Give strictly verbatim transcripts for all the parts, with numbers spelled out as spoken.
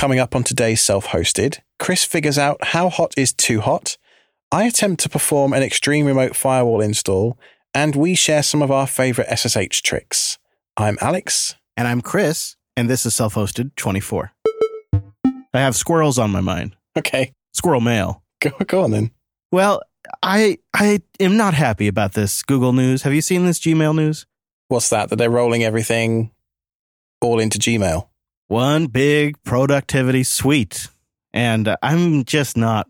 Coming up on today's Self-Hosted, Chris figures out how hot is too hot, I attempt to perform an extreme remote firewall install, and we share some of our favourite S S H tricks. I'm Alex. And I'm Chris. And this is Self-Hosted twenty-four. I have squirrels on my mind. Okay. Squirrel Mail. Go, go on then. Well, I I am not happy about this Google news. Have you seen this Gmail news? What's that? That they're rolling everything all into Gmail? One big productivity suite. And uh, I'm just not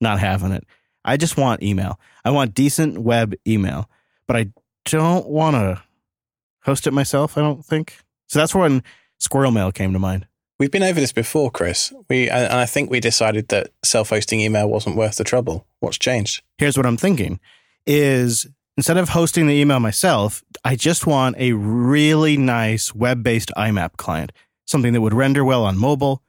not having it. I just want email. I want decent web email. But I don't want to host it myself, I don't think. So that's when Squirrel Mail came to mind. We've been over this before, Chris. We and I think we decided that self-hosting email wasn't worth the trouble. What's changed? Here's what I'm thinking is instead of hosting the email myself, I just want a really nice web-based I M A P client, something that would render well on mobile,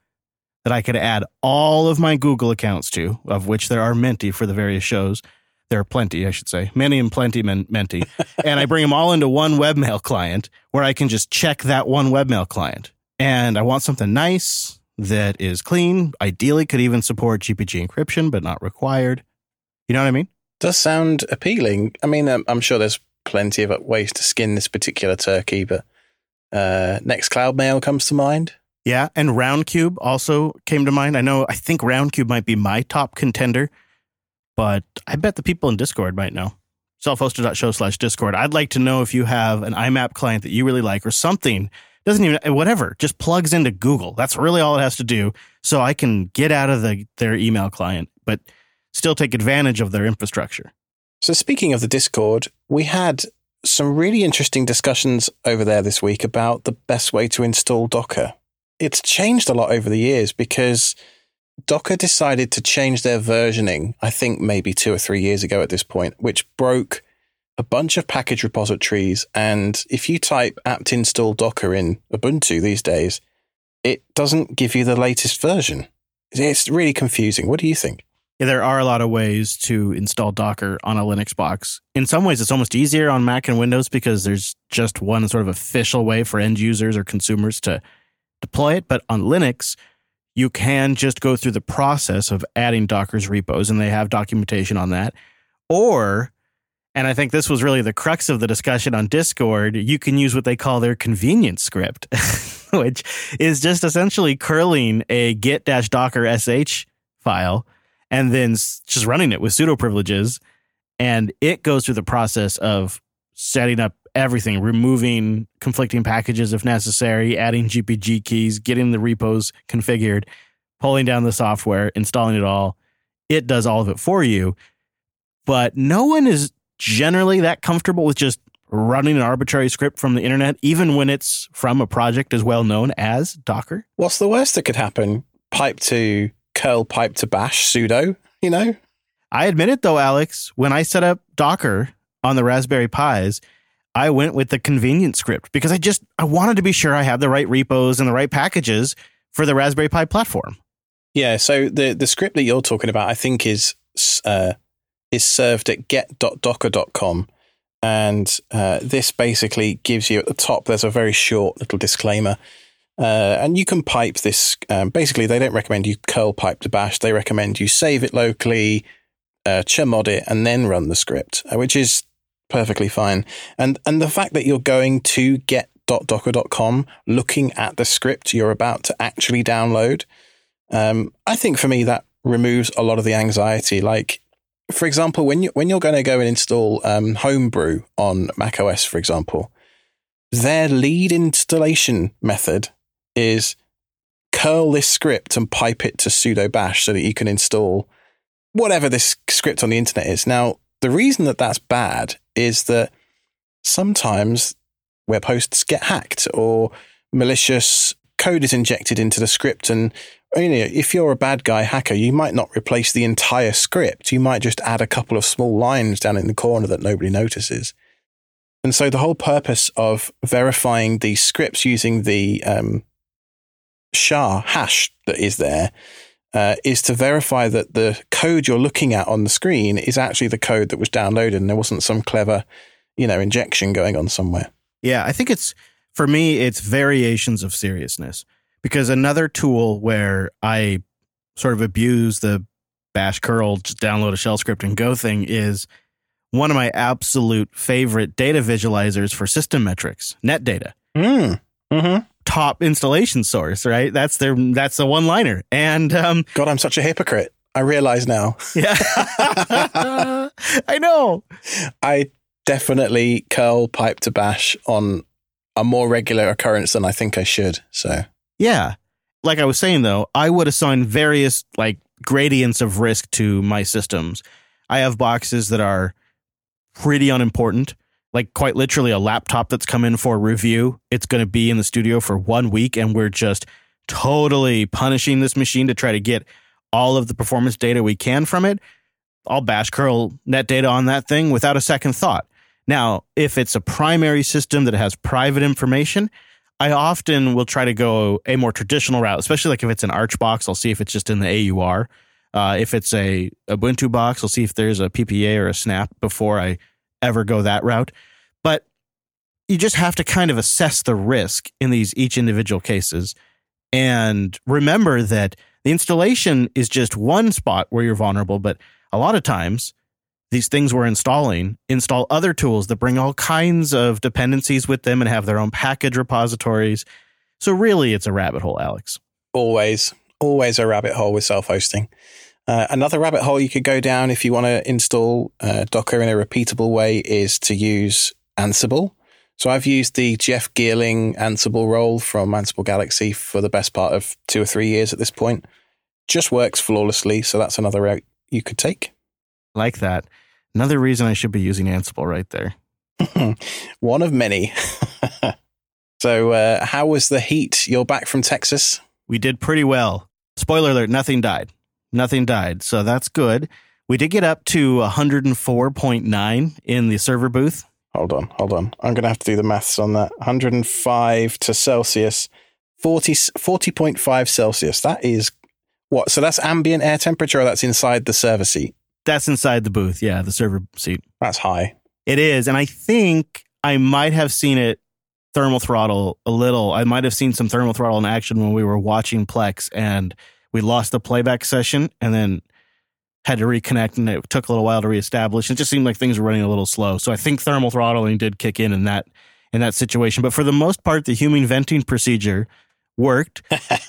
that I could add all of my Google accounts to, of which there are many for the various shows. There are plenty, I should say. Many and plenty, men, many. And I bring them all into one webmail client where I can just check that one webmail client. And I want something nice that is clean. Ideally, could even support G P G encryption, but not required. You know what I mean? Does sound appealing. I mean, I'm sure there's plenty of ways to skin this particular turkey, but uh, Next Cloud Mail comes to mind. Yeah, and RoundCube also came to mind. I know, I think RoundCube might be my top contender, but I bet the people in Discord might know. Self-hosted.show slash Discord. I'd like to know if you have an I M A P client that you really like or something. Doesn't even, whatever, just plugs into Google. That's really all it has to do. So I can get out of the, their email client, but still take advantage of their infrastructure. So speaking of the Discord, we had some really interesting discussions over there this week about the best way to install Docker. It's changed a lot over the years because Docker decided to change their versioning, I think maybe two or three years ago at this point, which broke a bunch of package repositories. And if you type apt install Docker in Ubuntu these days, it doesn't give you the latest version. It's really confusing. What do you think? Yeah, there are a lot of ways to install Docker on a Linux box. In some ways, it's almost easier on Mac and Windows because there's just one sort of official way for end users or consumers to deploy it. But on Linux, you can just go through the process of adding Docker's repos, and they have documentation on that. Or, and I think this was really the crux of the discussion on Discord, you can use what they call their convenience script, which is just essentially curling a git-docker sh file and then just running it with sudo privileges. And it goes through the process of setting up everything, removing conflicting packages if necessary, adding G P G keys, getting the repos configured, pulling down the software, installing it all. It does all of it for you. But no one is generally that comfortable with just running an arbitrary script from the internet, even when it's from a project as well known as Docker. What's the worst that could happen? Pipe to curl, pipe to bash, sudo, you know? I admit it though, Alex, when I set up Docker on the Raspberry Pis, I went with the convenience script because I just, I wanted to be sure I had the right repos and the right packages for the Raspberry Pi platform. Yeah, so the, the script that you're talking about, I think, is uh, is served at get dot docker dot com. And uh, this basically gives you, at the top, there's a very short little disclaimer. Uh, and you can pipe this, um, basically, they don't recommend you curl pipe to bash. They recommend you save it locally, uh, chmod it, and then run the script, which is perfectly fine. And and the fact that you're going to get dot docker dot com looking at the script you're about to actually download, um, I think for me that removes a lot of the anxiety. Like, for example, when, you, when you're going to go and install um, Homebrew on macOS, for example, their lead installation method is curl this script and pipe it to sudo bash so that you can install whatever this script on the internet is. Now, the reason that that's bad is that sometimes web hosts get hacked or malicious code is injected into the script. And you know, if you're a bad guy hacker, you might not replace the entire script. You might just add a couple of small lines down in the corner that nobody notices. And so the whole purpose of verifying these scripts using the um, S H A hash that is there Uh, is to verify that the code you're looking at on the screen is actually the code that was downloaded and there wasn't some clever, you know, injection going on somewhere. Yeah, I think it's, for me, it's variations of seriousness. Because another tool where I sort of abuse the bash curl, just download a shell script and go thing is one of my absolute favorite data visualizers for system metrics, NetData. Mm. Mm-hmm. Top installation source, right? That's their, that's the one liner. And um, God, I'm such a hypocrite. I realize now. Yeah. I know. I definitely curl pipe to bash on a more regular occurrence than I think I should. So, yeah. Like I was saying, though, I would assign various like gradients of risk to my systems. I have boxes that are pretty unimportant. Like quite literally a laptop that's come in for review. It's going to be in the studio for one week and we're just totally punishing this machine to try to get all of the performance data we can from it. I'll bash curl net data on that thing without a second thought. Now, if it's a primary system that has private information, I often will try to go a more traditional route, especially like if it's an Arch box, I'll see if it's just in the A U R. Uh, if it's a Ubuntu box, I'll see if there's a P P A or a snap before I ever go that route. But you just have to kind of assess the risk in these each individual cases and remember that the installation is just one spot where you're vulnerable, but a lot of times these things we're installing install other tools that bring all kinds of dependencies with them and have their own package repositories. So really it's a rabbit hole, Alex. Always, always a rabbit hole with self-hosting. Uh, another rabbit hole you could go down if you want to install uh, Docker in a repeatable way is to use Ansible. So I've used the Jeff Geerling Ansible role from Ansible Galaxy for the best part of two or three years at this point. Just works flawlessly, so that's another route you could take. Like that. Another reason I should be using Ansible right there. One of many. So uh, how was the heat? You're back from Texas? We did pretty well. Spoiler alert, nothing died. Nothing died, so that's good. We did get up to one oh four point nine in the server booth. Hold on, hold on. I'm going to have to do the maths on that. one hundred five to Celsius, forty, forty point five Celsius. That is what? So that's ambient air temperature or that's inside the server seat? That's inside the booth, yeah, the server seat. That's high. It is, and I think I might have seen it thermal throttle a little. I might have seen some thermal throttle in action when we were watching Plex and... we lost the playback session and then had to reconnect, and it took a little while to reestablish. It just seemed like things were running a little slow. So I think thermal throttling did kick in in that in that situation. But for the most part, the human venting procedure worked.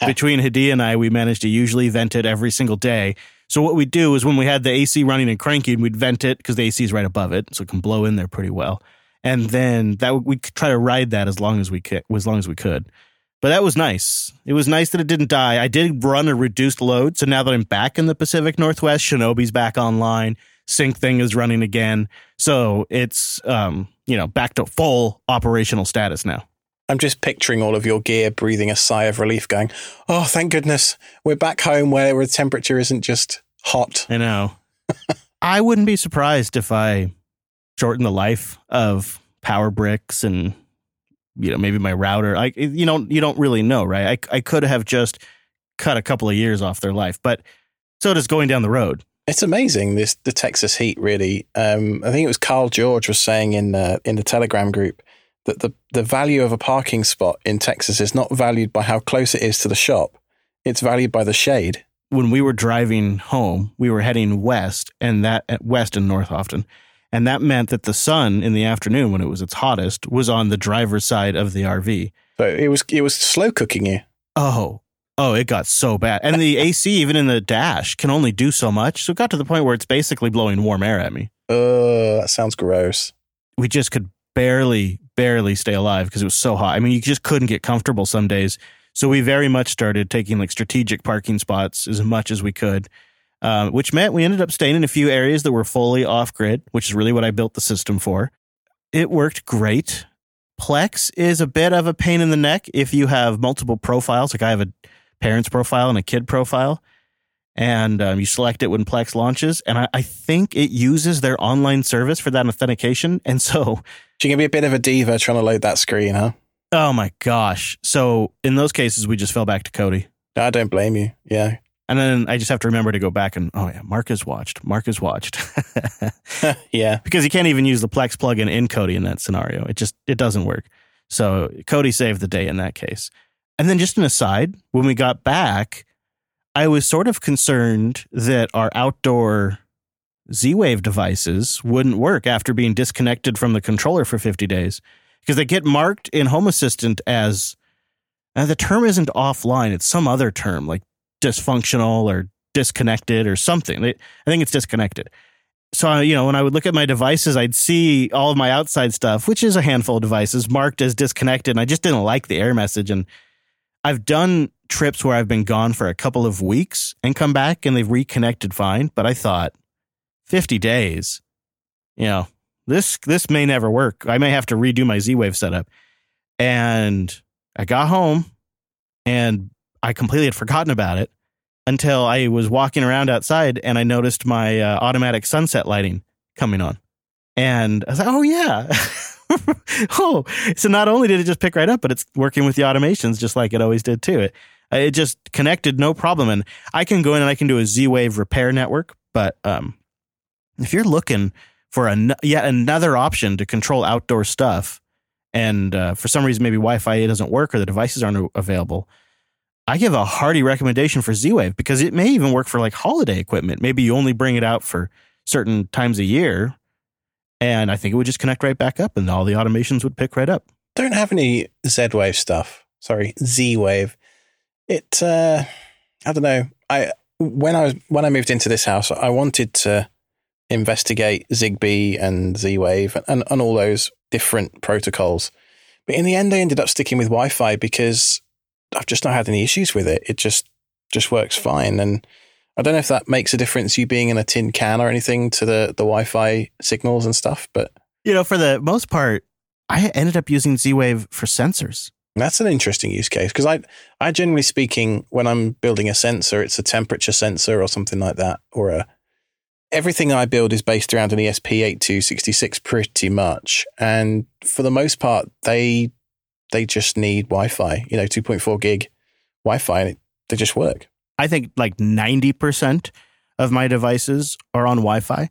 Between Hadi and I, we managed to usually vent it every single day. So what we do is when we had the A C running and cranking, we'd vent it because the A C is right above it, so it can blow in there pretty well. And then that we could try to ride that as long as we could, as long as we could. But that was nice. It was nice that it didn't die. I did run a reduced load. So now that I'm back in the Pacific Northwest, Shinobi's back online. Syncthing is running again. So it's, um, you know, back to full operational status now. I'm just picturing all of your gear breathing a sigh of relief going, oh, thank goodness. We're back home where the temperature isn't just hot. I know. I wouldn't be surprised if I shortened the life of power bricks and... you know, maybe my router, I, you don't, you don't really know, right? I, I could have just cut a couple of years off their life, but so does going down the road. It's amazing, this the Texas heat, really. Um, I think it was Carl George was saying in the, in the Telegram group that the, the value of a parking spot in Texas is not valued by how close it is to the shop. It's valued by the shade. When we were driving home, we were heading west and that west in North Houghton. And that meant that the sun in the afternoon, when it was its hottest, was on the driver's side of the R V. So it was it was slow cooking you. Oh, oh, it got so bad. And the A C, even in the dash, can only do so much. So it got to the point where it's basically blowing warm air at me. Oh, uh, that sounds gross. We just could barely, barely stay alive because it was so hot. I mean, you just couldn't get comfortable some days. So we very much started taking like strategic parking spots as much as we could. Uh, which meant we ended up staying in a few areas that were fully off-grid, which is really what I built the system for. It worked great. Plex is a bit of a pain in the neck if you have multiple profiles. Like I have a parent's profile and a kid profile, and um, you select it when Plex launches. And I, I think it uses their online service for that authentication. And so... she can be a bit of a diva trying to load that screen, huh? Oh, my gosh. So in those cases, we just fell back to Kodi. I don't blame you. Yeah. And then I just have to remember to go back and, oh, yeah, Mark has watched. Mark has watched. Yeah. Because you can't even use the Plex plugin in Kodi in that scenario. It just, it doesn't work. So Kodi saved the day in that case. And then just an aside, when we got back, I was sort of concerned that our outdoor Z-Wave devices wouldn't work after being disconnected from the controller for fifty days because they get marked in Home Assistant as, and the term isn't offline, it's some other term like dysfunctional or disconnected or something. I think it's disconnected. So, you know, when I would look at my devices, I'd see all of my outside stuff, which is a handful of devices, marked as disconnected. And I just didn't like the error message. And I've done trips where I've been gone for a couple of weeks and come back and they've reconnected fine. But I thought fifty days, you know, this this may never work. I may have to redo my Z-Wave setup. And I got home and I completely had forgotten about it until I was walking around outside and I noticed my uh, automatic sunset lighting coming on. And I was like, oh, yeah. oh, so not only did it just pick right up, but it's working with the automations just like it always did, too. It, it just connected, no problem. And I can go in and I can do a Z-Wave repair network. But um, if you're looking for an, yet another option to control outdoor stuff and uh, for some reason maybe Wi-Fi doesn't work or the devices aren't available, I give a hearty recommendation for Z-Wave because it may even work for like holiday equipment. Maybe you only bring it out for certain times a year, and I think it would just connect right back up and all the automations would pick right up. Don't have any Z-Wave stuff. Sorry, Z-Wave. It, uh, I don't know. I when I was when I moved into this house, I wanted to investigate Zigbee and Z-Wave and, and all those different protocols. But in the end, I ended up sticking with Wi-Fi because I've just not had any issues with it. It just just works fine. And I don't know if that makes a difference, you being in a tin can or anything, to the, the Wi-Fi signals and stuff. But, you know, for the most part, I ended up using Z-Wave for sensors. That's an interesting use case because I, I generally speaking, when I'm building a sensor, it's a temperature sensor or something like that. Or a, everything I build is based around an E S P eighty-two sixty-six pretty much. And for the most part, they... They just need Wi-Fi, you know, two point four gig Wi-Fi, and it, they just work. I think like ninety percent of my devices are on Wi-Fi,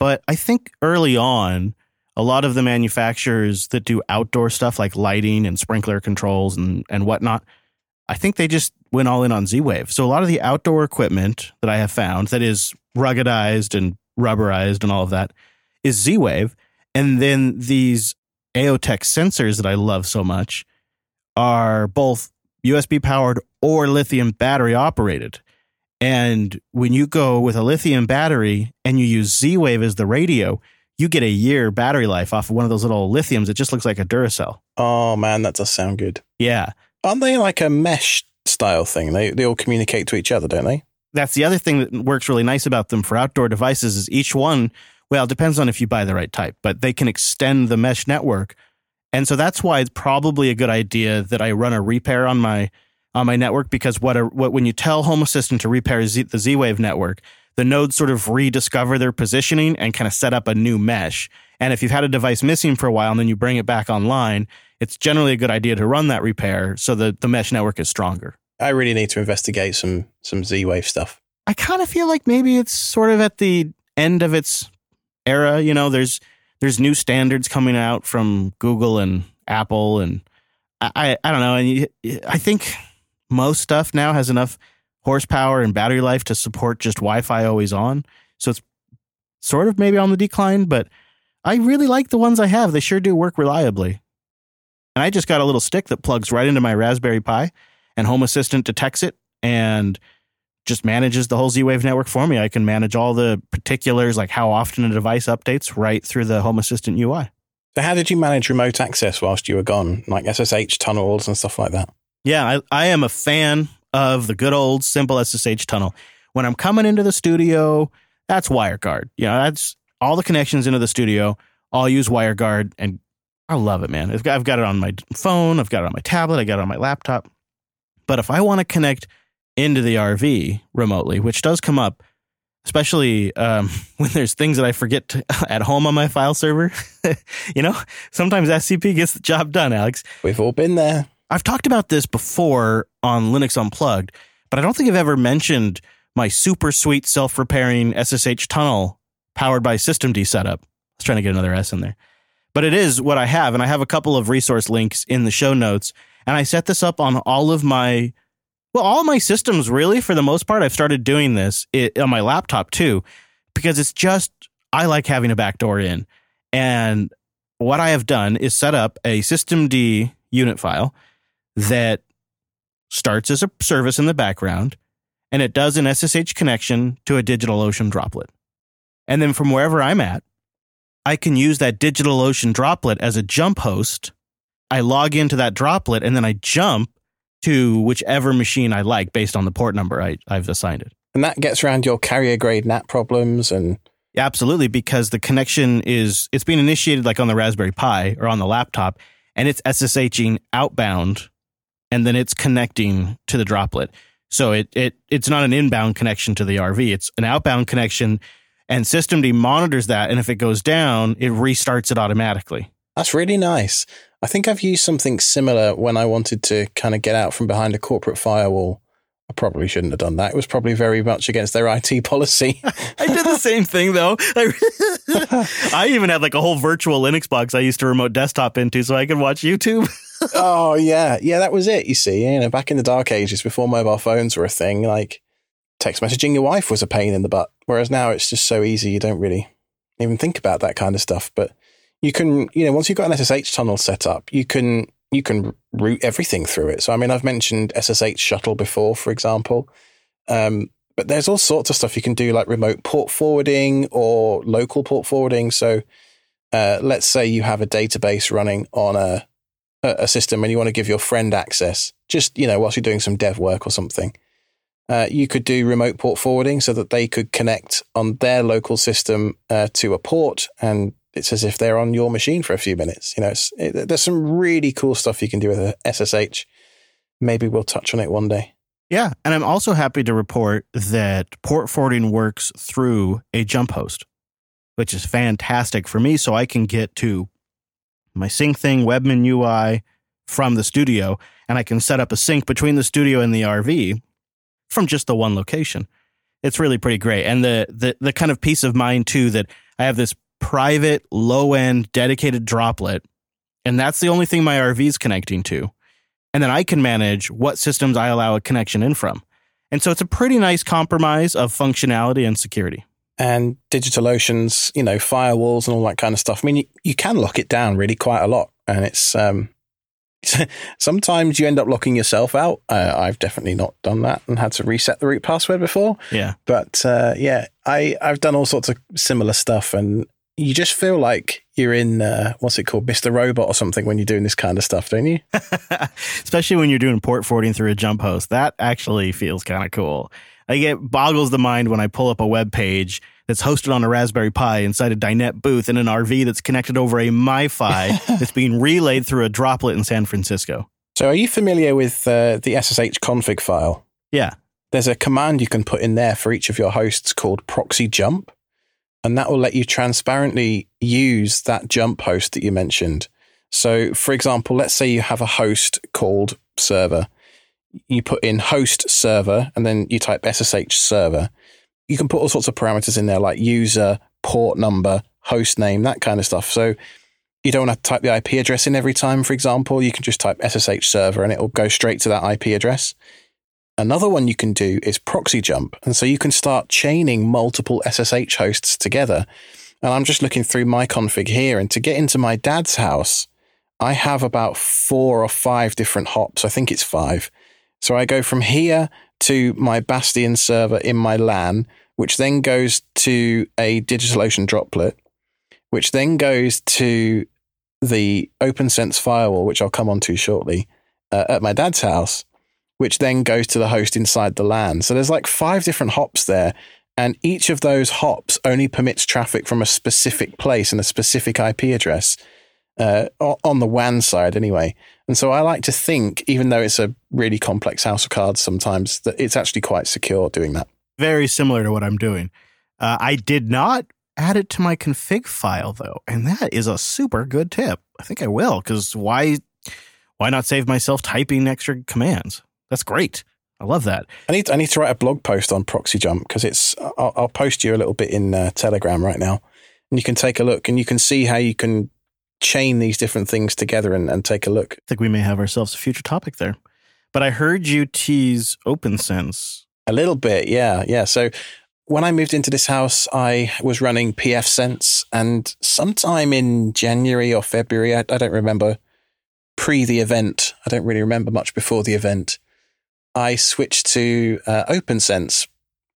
but I think early on, a lot of the manufacturers that do outdoor stuff like lighting and sprinkler controls and, and whatnot, I think they just went all in on Z-Wave. So a lot of the outdoor equipment that I have found that is ruggedized and rubberized and all of that is Z-Wave. And then these Aeotec sensors that I love so much are both U S B powered or lithium battery operated. And when you go with a lithium battery and you use Z-Wave as the radio, you get a year battery life off of one of those little lithiums. It just looks like a Duracell. Oh, man, that does sound good. Yeah. Aren't they like a mesh style thing? They, they all communicate to each other, don't they? That's the other thing that works really nice about them for outdoor devices is each one, well, it depends on if you buy the right type, but they can extend the mesh network. And so that's why it's probably a good idea that I run a repair on my on my network, because what a, what when you tell Home Assistant to repair Z, the Z-Wave network, the nodes sort of rediscover their positioning and kind of set up a new mesh. And if you've had a device missing for a while and then you bring it back online, it's generally a good idea to run that repair so that the mesh network is stronger. I really need to investigate some some Z-Wave stuff. I kind of feel like maybe it's sort of at the end of its era, you know, there's there's new standards coming out from Google and Apple, and I I don't know, and I think most stuff now has enough horsepower and battery life to support just Wi-Fi always on, so it's sort of maybe on the decline, but I really like the ones I have. They sure do work reliably, and I just got a little stick that plugs right into my Raspberry Pi, and Home Assistant detects it and just manages the whole Z-Wave network for me. I can manage all the particulars, like how often a device updates, right through the Home Assistant U I. So how did you manage remote access whilst you were gone? Like S S H tunnels and stuff like that? Yeah, I, I am a fan of the good old simple S S H tunnel. When I'm coming into the studio, that's WireGuard. You know, that's all the connections into the studio. I'll use WireGuard, and I love it, man. I've got, I've got it on my phone. I've got it on my tablet. I got it on my laptop. But if I want to connect into the R V remotely, which does come up, especially um, when there's things that I forget to, at home on my file server. You know, sometimes S C P gets the job done, Alex. We've all been there. I've talked about this before on Linux Unplugged, but I don't think I've ever mentioned my super sweet self-repairing S S H tunnel powered by systemd setup. I was trying to get another S in there. But it is what I have, and I have a couple of resource links in the show notes. And I set this up on all of my, well, all my systems, really, for the most part. I've started doing this it, on my laptop, too, because it's just, I like having a backdoor in. And what I have done is set up a systemd unit file that starts as a service in the background, and it does an S S H connection to a DigitalOcean droplet. And then from wherever I'm at, I can use that DigitalOcean droplet as a jump host. I log into that droplet, and then I jump to whichever machine I like based on the port number I, I've assigned it. And that gets around your carrier-grade N A T problems and... Absolutely, because the connection is... It's being initiated like on the Raspberry Pi or on the laptop, and it's SSHing outbound, and then it's connecting to the droplet. So it it it's not an inbound connection to the R V. It's an outbound connection, and systemd monitors that, and if it goes down, it restarts it automatically. That's really nice. I think I've used something similar when I wanted to kind of get out from behind a corporate firewall. I probably shouldn't have done that. It was probably very much against their I T policy. I did the same thing, though. I, I even had like a whole virtual Linux box I used to remote desktop into so I could watch YouTube. Oh, yeah. Yeah, that was it, you see. You know, back in the dark ages, before mobile phones were a thing, like text messaging your wife was a pain in the butt, whereas now it's just so easy you don't really even think about that kind of stuff. But you can, you know, once you've got an S S H tunnel set up, you can... you can route everything through it. So, I mean, I've mentioned S S H shuttle before, for example. Um, but there's all sorts of stuff you can do, like remote port forwarding or local port forwarding. So uh, let's say you have a database running on a a system and you want to give your friend access, just, you know, whilst you're doing some dev work or something. Uh, you could do remote port forwarding so that they could connect on their local system uh, to a port, and it's as if they're on your machine for a few minutes. You know, it's, it, there's some really cool stuff you can do with S S H. Maybe we'll touch on it one day. Yeah, and I'm also happy to report that port forwarding works through a jump host, which is fantastic for me, so I can get to my Syncthing Webmin U I from the studio, and I can set up a sync between the studio and the R V from just the one location. It's really pretty great. And the the, the kind of peace of mind, too, that I have this private, low-end, dedicated droplet, and that's the only thing my R V is connecting to. And then I can manage what systems I allow a connection in from. And so it's a pretty nice compromise of functionality and security. And DigitalOcean's, you know, firewalls and all that kind of stuff. I mean, you, you can lock it down really quite a lot, and it's um, sometimes you end up locking yourself out. Uh, I've definitely not done that and had to reset the root password before. Yeah, but uh, yeah, I I've done all sorts of similar stuff, and you just feel like you're in, uh, what's it called, Mister Robot or something when you're doing this kind of stuff, don't you? Especially when you're doing port forwarding through a jump host. That actually feels kind of cool. Like, it boggles the mind when I pull up a web page that's hosted on a Raspberry Pi inside a Dynet booth in an R V that's connected over a MiFi that's being relayed through a droplet in San Francisco. So are you familiar with uh, the S S H config file? Yeah. There's a command you can put in there for each of your hosts called proxy jump. And that will let you transparently use that jump host that you mentioned. So, for example, let's say you have a host called server. You put in host server, and then you type S S H server. You can put all sorts of parameters in there, like user, port number, host name, that kind of stuff. So you don't want to type the I P address in every time, for example. You can just type S S H server, and it will go straight to that I P address. Another one you can do is proxy jump. And so you can start chaining multiple S S H hosts together. And I'm just looking through my config here. And to get into my dad's house, I have about four or five different hops. I think it's five. So I go from here to my Bastion server in my LAN, which then goes to a DigitalOcean droplet, which then goes to the OpenSense firewall, which I'll come on to shortly, uh, at my dad's house, which then goes to the host inside the LAN. So there's like five different hops there, and each of those hops only permits traffic from a specific place and a specific I P address, uh, on the W A N side anyway. And so I like to think, even though it's a really complex house of cards sometimes, that it's actually quite secure doing that. Very similar to what I'm doing. Uh, I did not add it to my config file, though, and that is a super good tip. I think I will, because why, why not save myself typing extra commands? That's great. I love that. I need I need to write a blog post on proxy jump, because it's I'll, I'll post you a little bit in uh, Telegram right now, and you can take a look and you can see how you can chain these different things together and, and take a look. I think we may have ourselves a future topic there. But I heard you tease OpenSense. A little bit, yeah. Yeah. So when I moved into this house, I was running pfSense, and sometime in January or February, I, I don't remember, pre the event, I don't really remember much before the event, I switched to uh, OpenSense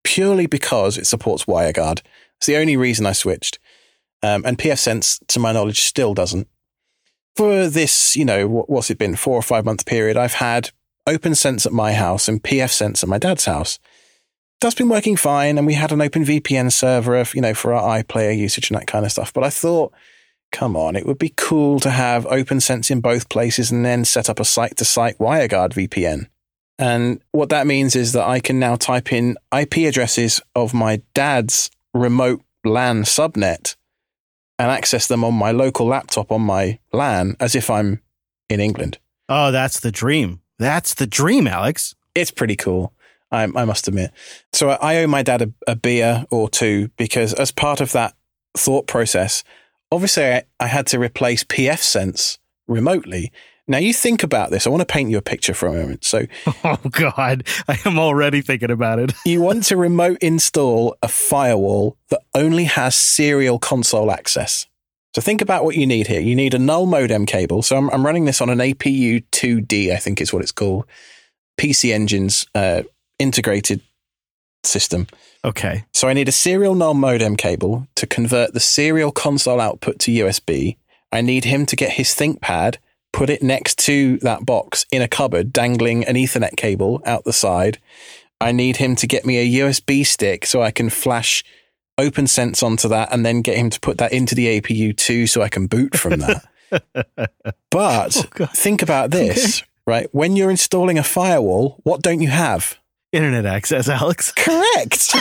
purely because it supports WireGuard. It's the only reason I switched. Um, and pfSense, to my knowledge, still doesn't. For this, you know, what, what's it been, four or five month period, I've had OpenSense at my house and pfSense at my dad's house. That's been working fine, and we had an OpenVPN server, of, you know, for our iPlayer usage and that kind of stuff. But I thought, come on, it would be cool to have OpenSense in both places and then set up a site-to-site WireGuard V P N. And what that means is that I can now type in I P addresses of my dad's remote LAN subnet and access them on my local laptop on my LAN as if I'm in England. Oh, that's the dream. That's the dream, Alex. It's pretty cool. I, I must admit. So I owe my dad a, a beer or two, because as part of that thought process, obviously I, I had to replace pfSense remotely. Now you think about this. I want to paint you a picture for a moment. So, oh God, I am already thinking about it. You want to remote install a firewall that only has serial console access. So think about what you need here. You need a null modem cable. So I'm, I'm running this on an A P U two D, I think is what it's called. P C Engine's uh, integrated system. Okay. So I need a serial null modem cable to convert the serial console output to U S B. I need him to get his ThinkPad, put it next to that box in a cupboard, dangling an Ethernet cable out the side. I need him to get me a U S B stick so I can flash OpenSense onto that and then get him to put that into the A P U two so I can boot from that. But oh, think about this, okay. Right? When you're installing a firewall, what don't you have? Internet access, Alex. Correct.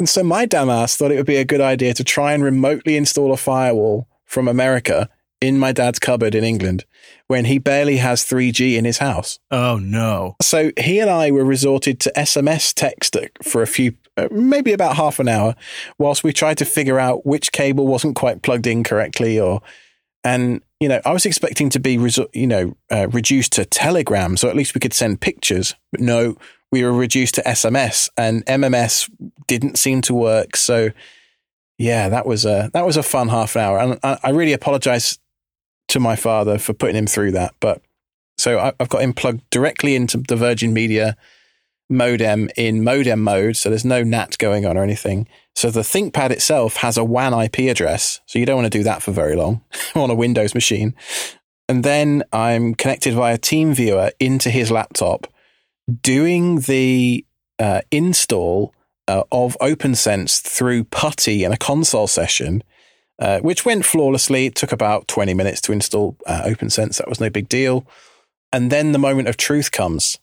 And so my dumb ass thought it would be a good idea to try and remotely install a firewall from America in my dad's cupboard in England when he barely has three G in his house. Oh, no. So he and I were resorted to S M S text for a few, uh, maybe about half an hour, whilst we tried to figure out which cable wasn't quite plugged in correctly. Or, and, you know, I was expecting to be, resu- you know, uh, reduced to Telegram, so at least we could send pictures. But no, we were reduced to S M S, and M M S didn't seem to work. So, yeah, that was a, that was a fun half an hour. And I, I really apologize to my father for putting him through that. But so I, I've got him plugged directly into the Virgin Media modem in modem mode, so there's no N A T going on or anything. So the ThinkPad itself has a W A N I P address, so you don't want to do that for very long on a Windows machine. And then I'm connected via TeamViewer into his laptop, doing the uh, install uh, of OpenSense through PuTTY in a console session, Uh, which went flawlessly. It took about twenty minutes to install uh, OpenSense. That was no big deal. And then the moment of truth comes.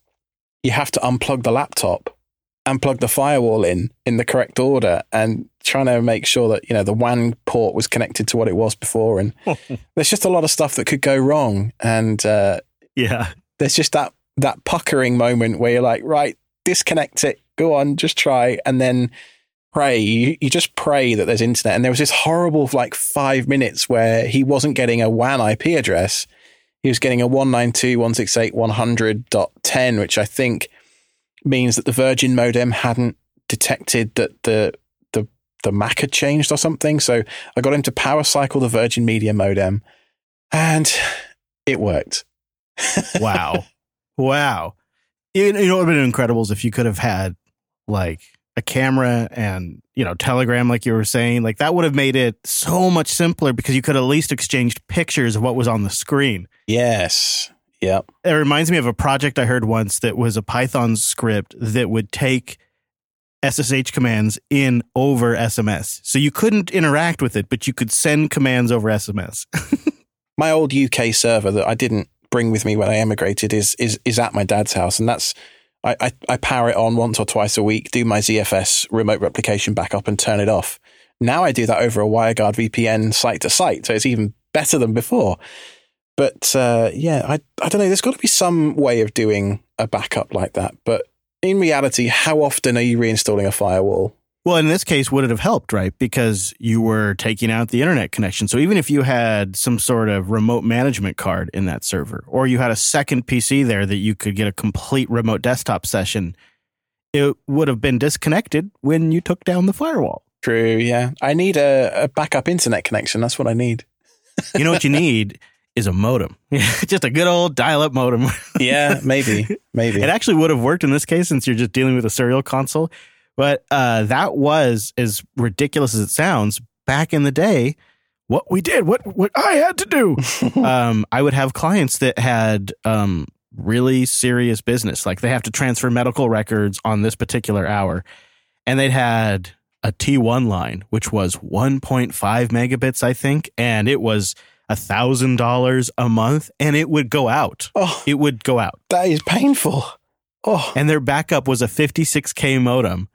You have to unplug the laptop and plug the firewall in, in the correct order, and trying to make sure that, you know, the W A N port was connected to what it was before. And there's just a lot of stuff that could go wrong. And uh, yeah, there's just that, that puckering moment where you're like, right, disconnect it. Go on, just try. And then pray, you, you just pray that there's internet. And there was this horrible, like, five minutes where he wasn't getting a W A N I P address. He was getting a one ninety-two dot one sixty-eight dot one hundred dot ten, which I think means that the Virgin modem hadn't detected that the, the, the M A C had changed or something. So I got him to power cycle the Virgin Media modem, and it worked. Wow. Wow. You, you know, it would have been incredible if you could have had, like, a camera and, you know, Telegram, like you were saying. Like, that would have made it so much simpler, because you could at least exchanged pictures of what was on the screen. Yes. Yep. It reminds me of a project I heard once that was a Python script that would take S S H commands in over S M S. So you couldn't interact with it, but you could send commands over S M S. My old U K server that I didn't bring with me when I emigrated is is is at my dad's house, and that's I, I, I power it on once or twice a week, do my Z F S remote replication backup, and turn it off. Now I do that over a WireGuard V P N site to site, so it's even better than before. But uh, yeah, I I don't know. There's got to be some way of doing a backup like that. But in reality, how often are you reinstalling a firewall? Well, in this case, would it have helped, right? Because you were taking out the internet connection. So even if you had some sort of remote management card in that server, or you had a second P C there that you could get a complete remote desktop session, it would have been disconnected when you took down the firewall. True, yeah. I need a, a backup internet connection. That's what I need. You know what you need is a modem. Just a good old dial-up modem. Yeah, maybe, maybe. It actually would have worked in this case since you're just dealing with a serial console. But uh, that was, as ridiculous as it sounds, back in the day, what we did, what what I had to do. um, I would have clients that had um, really serious business. Like they have to transfer medical records on this particular hour. And they'd had a T one line, which was one point five megabits, I think. And it was one thousand dollars a month. And it would go out. Oh, it would go out. That is painful. Oh, and their backup was a fifty-six K modem.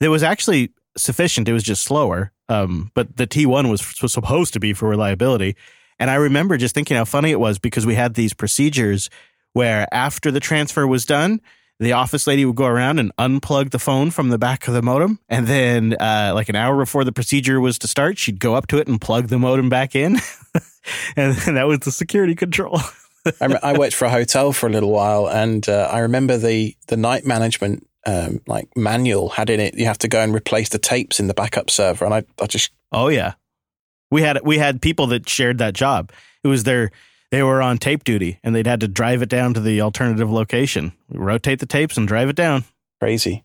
It was actually sufficient. It was just slower. Um, but the T one was, was supposed to be for reliability. And I remember just thinking how funny it was because we had these procedures where after the transfer was done, the office lady would go around and unplug the phone from the back of the modem. And then uh, like an hour before the procedure was to start, she'd go up to it and plug the modem back in. And that was the security control. I worked for a hotel for a little while. And uh, I remember the, the night management Um, like manual had in it, you have to go and replace the tapes in the backup server, and I, I just oh yeah, we had we had people that shared that job. It was their they were on tape duty, and they'd had to drive it down to the alternative location. We rotate the tapes and drive it down. Crazy.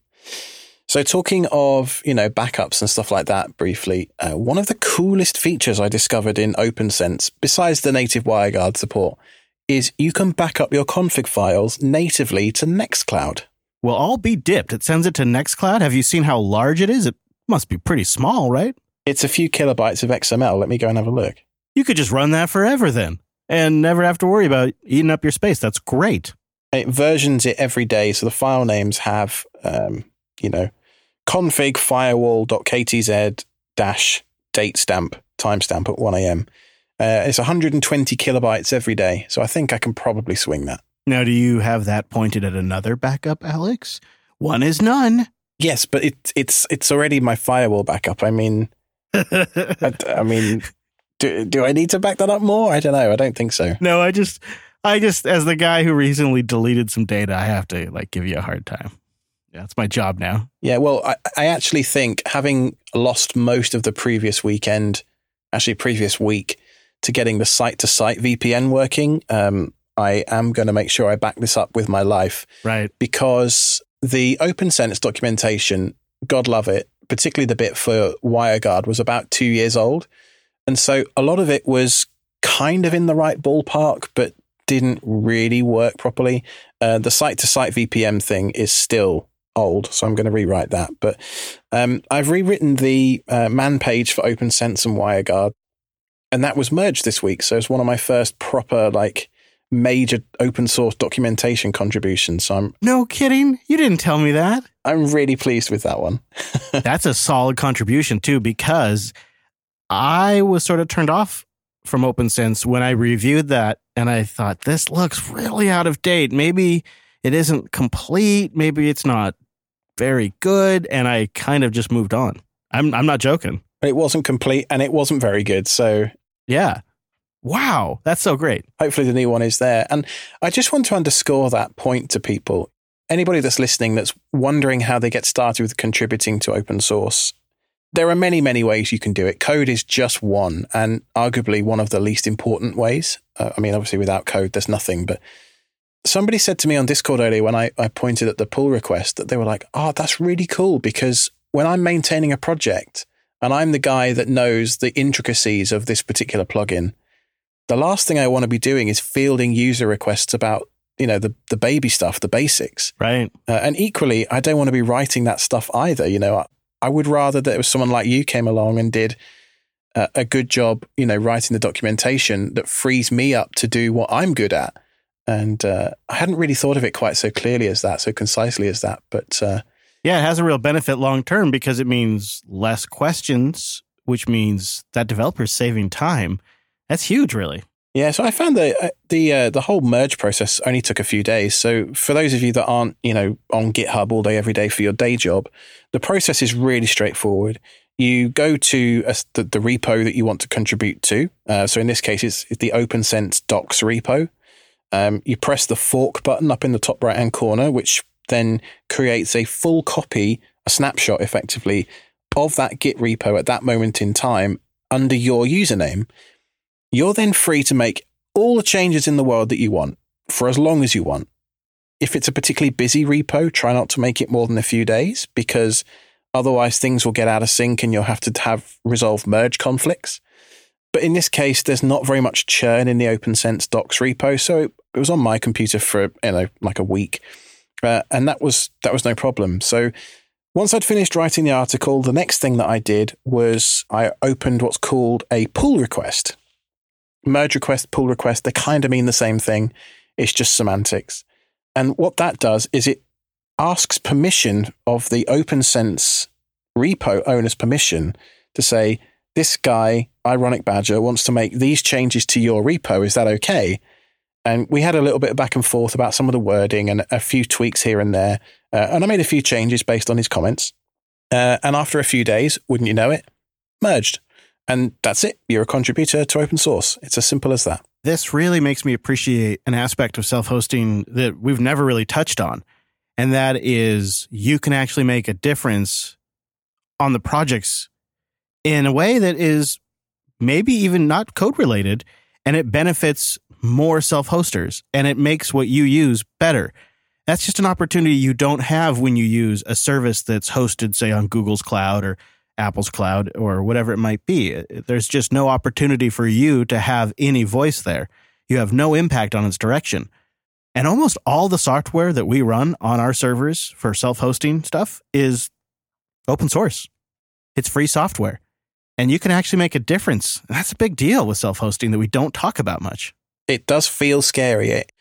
So talking of you know backups and stuff like that, briefly, uh, one of the coolest features I discovered in OpenSense, besides the native WireGuard support, is you can back up your config files natively to Nextcloud. Well, I'll be dipped. It sends it to Nextcloud. Have you seen how large it is? It must be pretty small, right? It's a few kilobytes of X M L. Let me go and have a look. You could just run that forever then and never have to worry about eating up your space. That's great. It versions it every day. So the file names have, um, you know, config firewall.ktz dash date stamp timestamp at one a.m. Uh, it's one hundred twenty kilobytes every day. So I think I can probably swing that. Now, do you have that pointed at another backup, Alex? One is none. Yes, but it, it's it's already my firewall backup. I mean, I, I mean, do do I need to back that up more? I don't know. I don't think so. No, I just, I just, as the guy who recently deleted some data, I have to like give you a hard time. Yeah, that's my job now. Yeah, well, I, I actually think having lost most of the previous weekend, actually previous week, to getting the site-to-site V P N working, um. I am going to make sure I back this up with my life. Right. Because the OpenSense documentation, God love it, particularly the bit for WireGuard, was about two years old. And so a lot of it was kind of in the right ballpark, but didn't really work properly. Uh, the site-to-site V P N thing is still old, so I'm going to rewrite that. But um, I've rewritten the uh, man page for OpenSense and WireGuard, and that was merged this week. So it's one of my first proper, like, major open source documentation contributions. So I'm no kidding. You didn't tell me that. I'm really pleased with that one. That's a solid contribution too, because I was sort of turned off from OpenSense when I reviewed that, and I thought this looks really out of date. Maybe it isn't complete. Maybe it's not very good. And I kind of just moved on. I'm I'm not joking. It wasn't complete, and it wasn't very good. So yeah. Wow, that's so great. Hopefully the new one is there. And I just want to underscore that point to people. Anybody that's listening that's wondering how they get started with contributing to open source, there are many, many ways you can do it. Code is just one, and arguably one of the least important ways. Uh, I mean, obviously without code, there's nothing. But somebody said to me on Discord earlier when I, I pointed at the pull request that they were like, oh, that's really cool, because when I'm maintaining a project and I'm the guy that knows the intricacies of this particular plugin, the last thing I want to be doing is fielding user requests about, you know, the, the baby stuff, the basics. Right. Uh, and equally, I don't want to be writing that stuff either. You know, I, I would rather that it was someone like you came along and did uh, a good job, you know, writing the documentation that frees me up to do what I'm good at. And uh, I hadn't really thought of it quite so clearly as that, so concisely as that. But uh, yeah, it has a real benefit long term because it means less questions, which means that developer's saving time. That's huge, really. Yeah, so I found that the uh, the whole merge process only took a few days. So for those of you that aren't, you know, on GitHub all day every day for your day job, the process is really straightforward. You go to a, the, the repo that you want to contribute to. Uh, so in this case, it's, it's the OpenSense docs repo. Um, you press the fork button up in the top right-hand corner, which then creates a full copy, a snapshot effectively, of that Git repo at that moment in time under your username. You're then free to make all the changes in the world that you want for as long as you want. If it's a particularly busy repo, try not to make it more than a few days, because otherwise things will get out of sync and you'll have to have resolve merge conflicts. But in this case, there's not very much churn in the OpenSense docs repo. So it was on my computer for, you know, like a week. Uh, and that was that was no problem. So once I'd finished writing the article, the next thing that I did was I opened what's called a pull request. Merge request, pull request, they kind of mean the same thing. It's just semantics. And what that does is it asks permission of the OpenSense repo owner's permission to say, this guy, Ironic Badger, wants to make these changes to your repo. Is that okay? And we had a little bit of back and forth about some of the wording and a few tweaks here and there. Uh, and I made a few changes based on his comments. Uh, and after a few days, wouldn't you know it, merged. And that's it. You're a contributor to open source. It's as simple as that. This really makes me appreciate an aspect of self-hosting that we've never really touched on. And that is you can actually make a difference on the projects in a way that is maybe even not code related. And it benefits more self-hosters and it makes what you use better. That's just an opportunity you don't have when you use a service that's hosted, say, on Google's cloud or Apple's cloud or whatever it might be. There's just no opportunity for you to have any voice there. You have no impact on its direction. And almost all the software that we run on our servers for self-hosting stuff is open source. It's free software. And you can actually make a difference. That's a big deal with self-hosting that we don't talk about much. It does feel scary. It,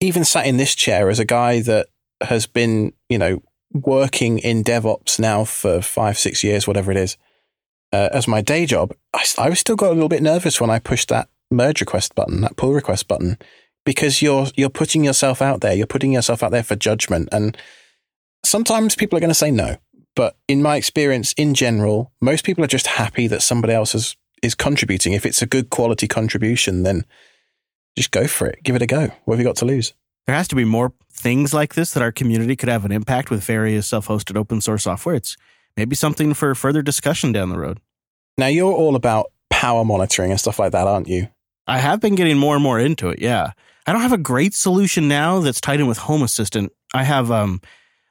even sat in this chair as a guy that has been, you know, working in DevOps now for five, six years, whatever it is, uh, as my day job, I, I still got a little bit nervous when I pushed that merge request button, that pull request button, because you're you're putting yourself out there. You're putting yourself out there for judgment. And sometimes people are going to say no. But in my experience, in general, most people are just happy that somebody else is, is contributing. If it's a good quality contribution, then just go for it. Give it a go. What have you got to lose? There has to be more things like this that our community could have an impact with various self-hosted open source software. It's maybe something for further discussion down the road. Now, you're all about power monitoring and stuff like that, aren't you? I have been getting more and more into it, yeah. I don't have a great solution now that's tied in with Home Assistant. I have um,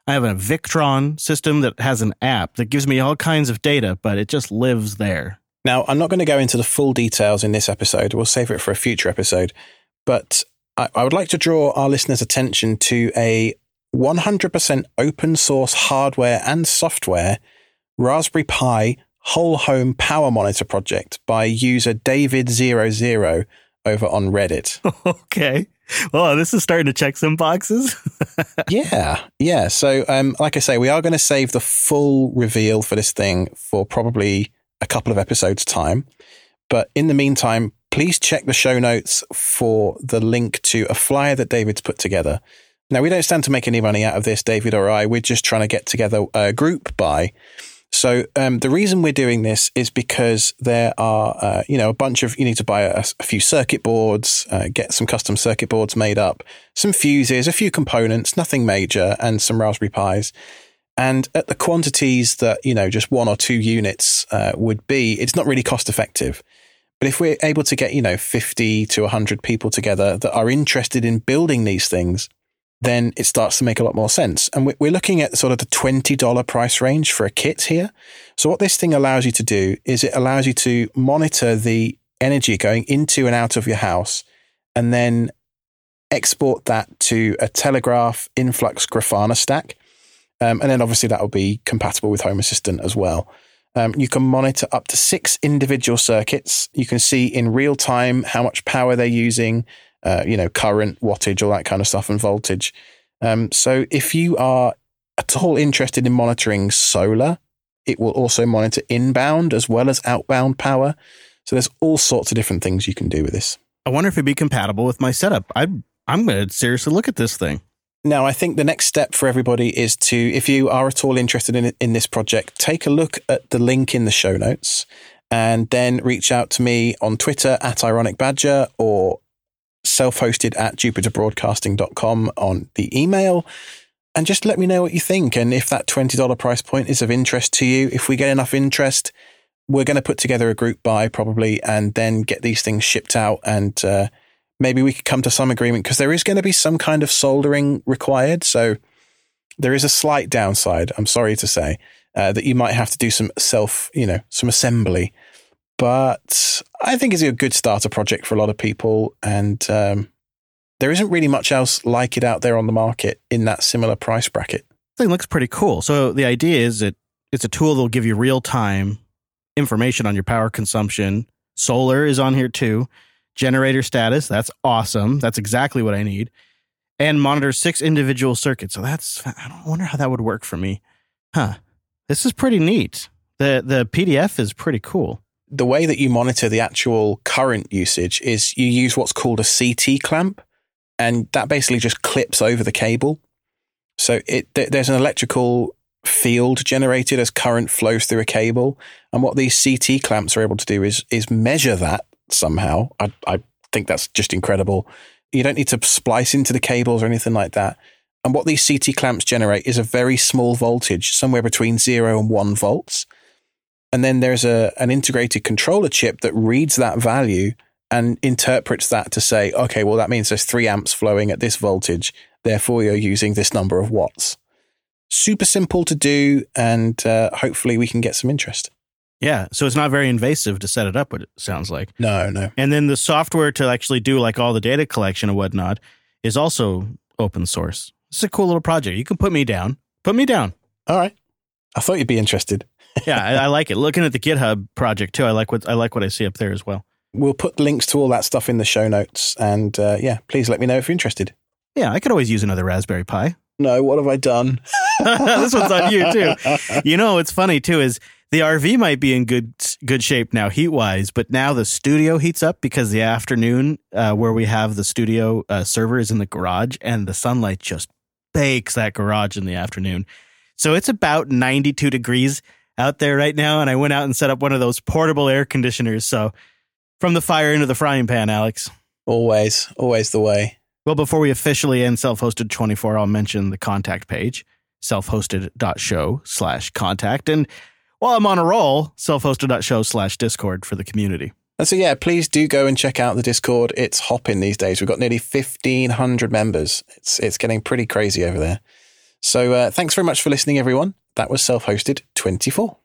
I have a Victron system that has an app that gives me all kinds of data, but it just lives there. Now, I'm not going to go into the full details in this episode. We'll save it for a future episode, but I would like to draw our listeners' attention to a one hundred percent open source hardware and software Raspberry Pi whole home power monitor project by user David zero zero over on Reddit. Okay. Well, this is starting to check some boxes. yeah. Yeah. So, um, like I say, we are going to save the full reveal for this thing for probably a couple of episodes' time. But in the meantime, please check the show notes for the link to a flyer that David's put together. Now, we don't stand to make any money out of this, David or I. We're just trying to get together a group buy. So um, the reason we're doing this is because there are, uh, you know, a bunch of, you need to buy a, a few circuit boards, uh, get some custom circuit boards made up, some fuses, a few components, nothing major, and some Raspberry Pis. And at the quantities that, you know, just one or two units uh, would be, it's not really cost effective. But if we're able to get, you know, fifty to one hundred people together that are interested in building these things, then it starts to make a lot more sense. And we're looking at sort of the twenty dollars price range for a kit here. So what this thing allows you to do is it allows you to monitor the energy going into and out of your house and then export that to a Telegraph Influx Grafana stack. Um, and then obviously that will be compatible with Home Assistant as well. Um, you can monitor up to six individual circuits. You can see in real time how much power they're using, uh, you know, current, wattage, all that kind of stuff, and voltage. Um, so if you are at all interested in monitoring solar, it will also monitor inbound as well as outbound power. So there's all sorts of different things you can do with this. I wonder if it'd be compatible with my setup. I, I'm going to seriously look at this thing. Now, I think the next step for everybody is to, if you are at all interested in in this project, take a look at the link in the show notes and then reach out to me on Twitter at Ironic Badger or self-hosted at jupiter broadcasting dot com on the email. And just let me know what you think. And if that twenty dollars price point is of interest to you, if we get enough interest, we're going to put together a group buy probably and then get these things shipped out. And uh, maybe we could come to some agreement because there is going to be some kind of soldering required. So there is a slight downside, I'm sorry to say, uh, that you might have to do some self, you know, some assembly. But I think it's a good starter project for a lot of people. And um there isn't really much else like it out there on the market in that similar price bracket. This thing looks pretty cool. So the idea is that it's a tool that will give you real-time information on your power consumption. Solar is on here too. Generator status, that's awesome. That's exactly what I need. And monitors six individual circuits. So that's, I don't wonder how that would work for me. Huh. This is pretty neat. The the P D F is pretty cool. The way that you monitor the actual current usage is you use what's called a C T clamp. And that basically just clips over the cable. So it th- there's an electrical field generated as current flows through a cable. And what these C T clamps are able to do is is measure that somehow. I, I think that's just incredible. You don't need to splice into the cables or anything like that. And what these C T clamps generate is a very small voltage, somewhere between zero and one volts. And then there's a an integrated controller chip that reads that value and interprets that to say, okay, well, that means there's three amps flowing at this voltage. Therefore, you're using this number of watts. Super simple to do, and uh, hopefully we can get some interest. Yeah, so it's not very invasive to set it up, what it sounds like. No, no. And then the software to actually do like all the data collection and whatnot is also open source. It's a cool little project. You can put me down. Put me down. All right. I thought you'd be interested. Yeah, I, I like it. Looking at the GitHub project, too, I like what I like what I see up there as well. We'll put links to all that stuff in the show notes. And uh, yeah, please let me know if you're interested. Yeah, I could always use another Raspberry Pi. No, what have I done? This one's on you, too. You know, what's funny, too, is the R V might be in good good shape now heat-wise, but now the studio heats up because the afternoon uh, where we have the studio uh, server is in the garage, and the sunlight just bakes that garage in the afternoon. So it's about ninety-two degrees out there right now, and I went out and set up one of those portable air conditioners, so... From the fire into the frying pan, Alex. Always, always the way. Well, before we officially end Self-Hosted twenty-four, I'll mention the contact page, selfhosted.show slash contact. And while I'm on a roll, selfhosted.show slash Discord for the community. And so, yeah, please do go and check out the Discord. It's hopping these days. We've got nearly fifteen hundred members. It's, it's getting pretty crazy over there. So uh, thanks very much for listening, everyone. That was Self-Hosted twenty-four.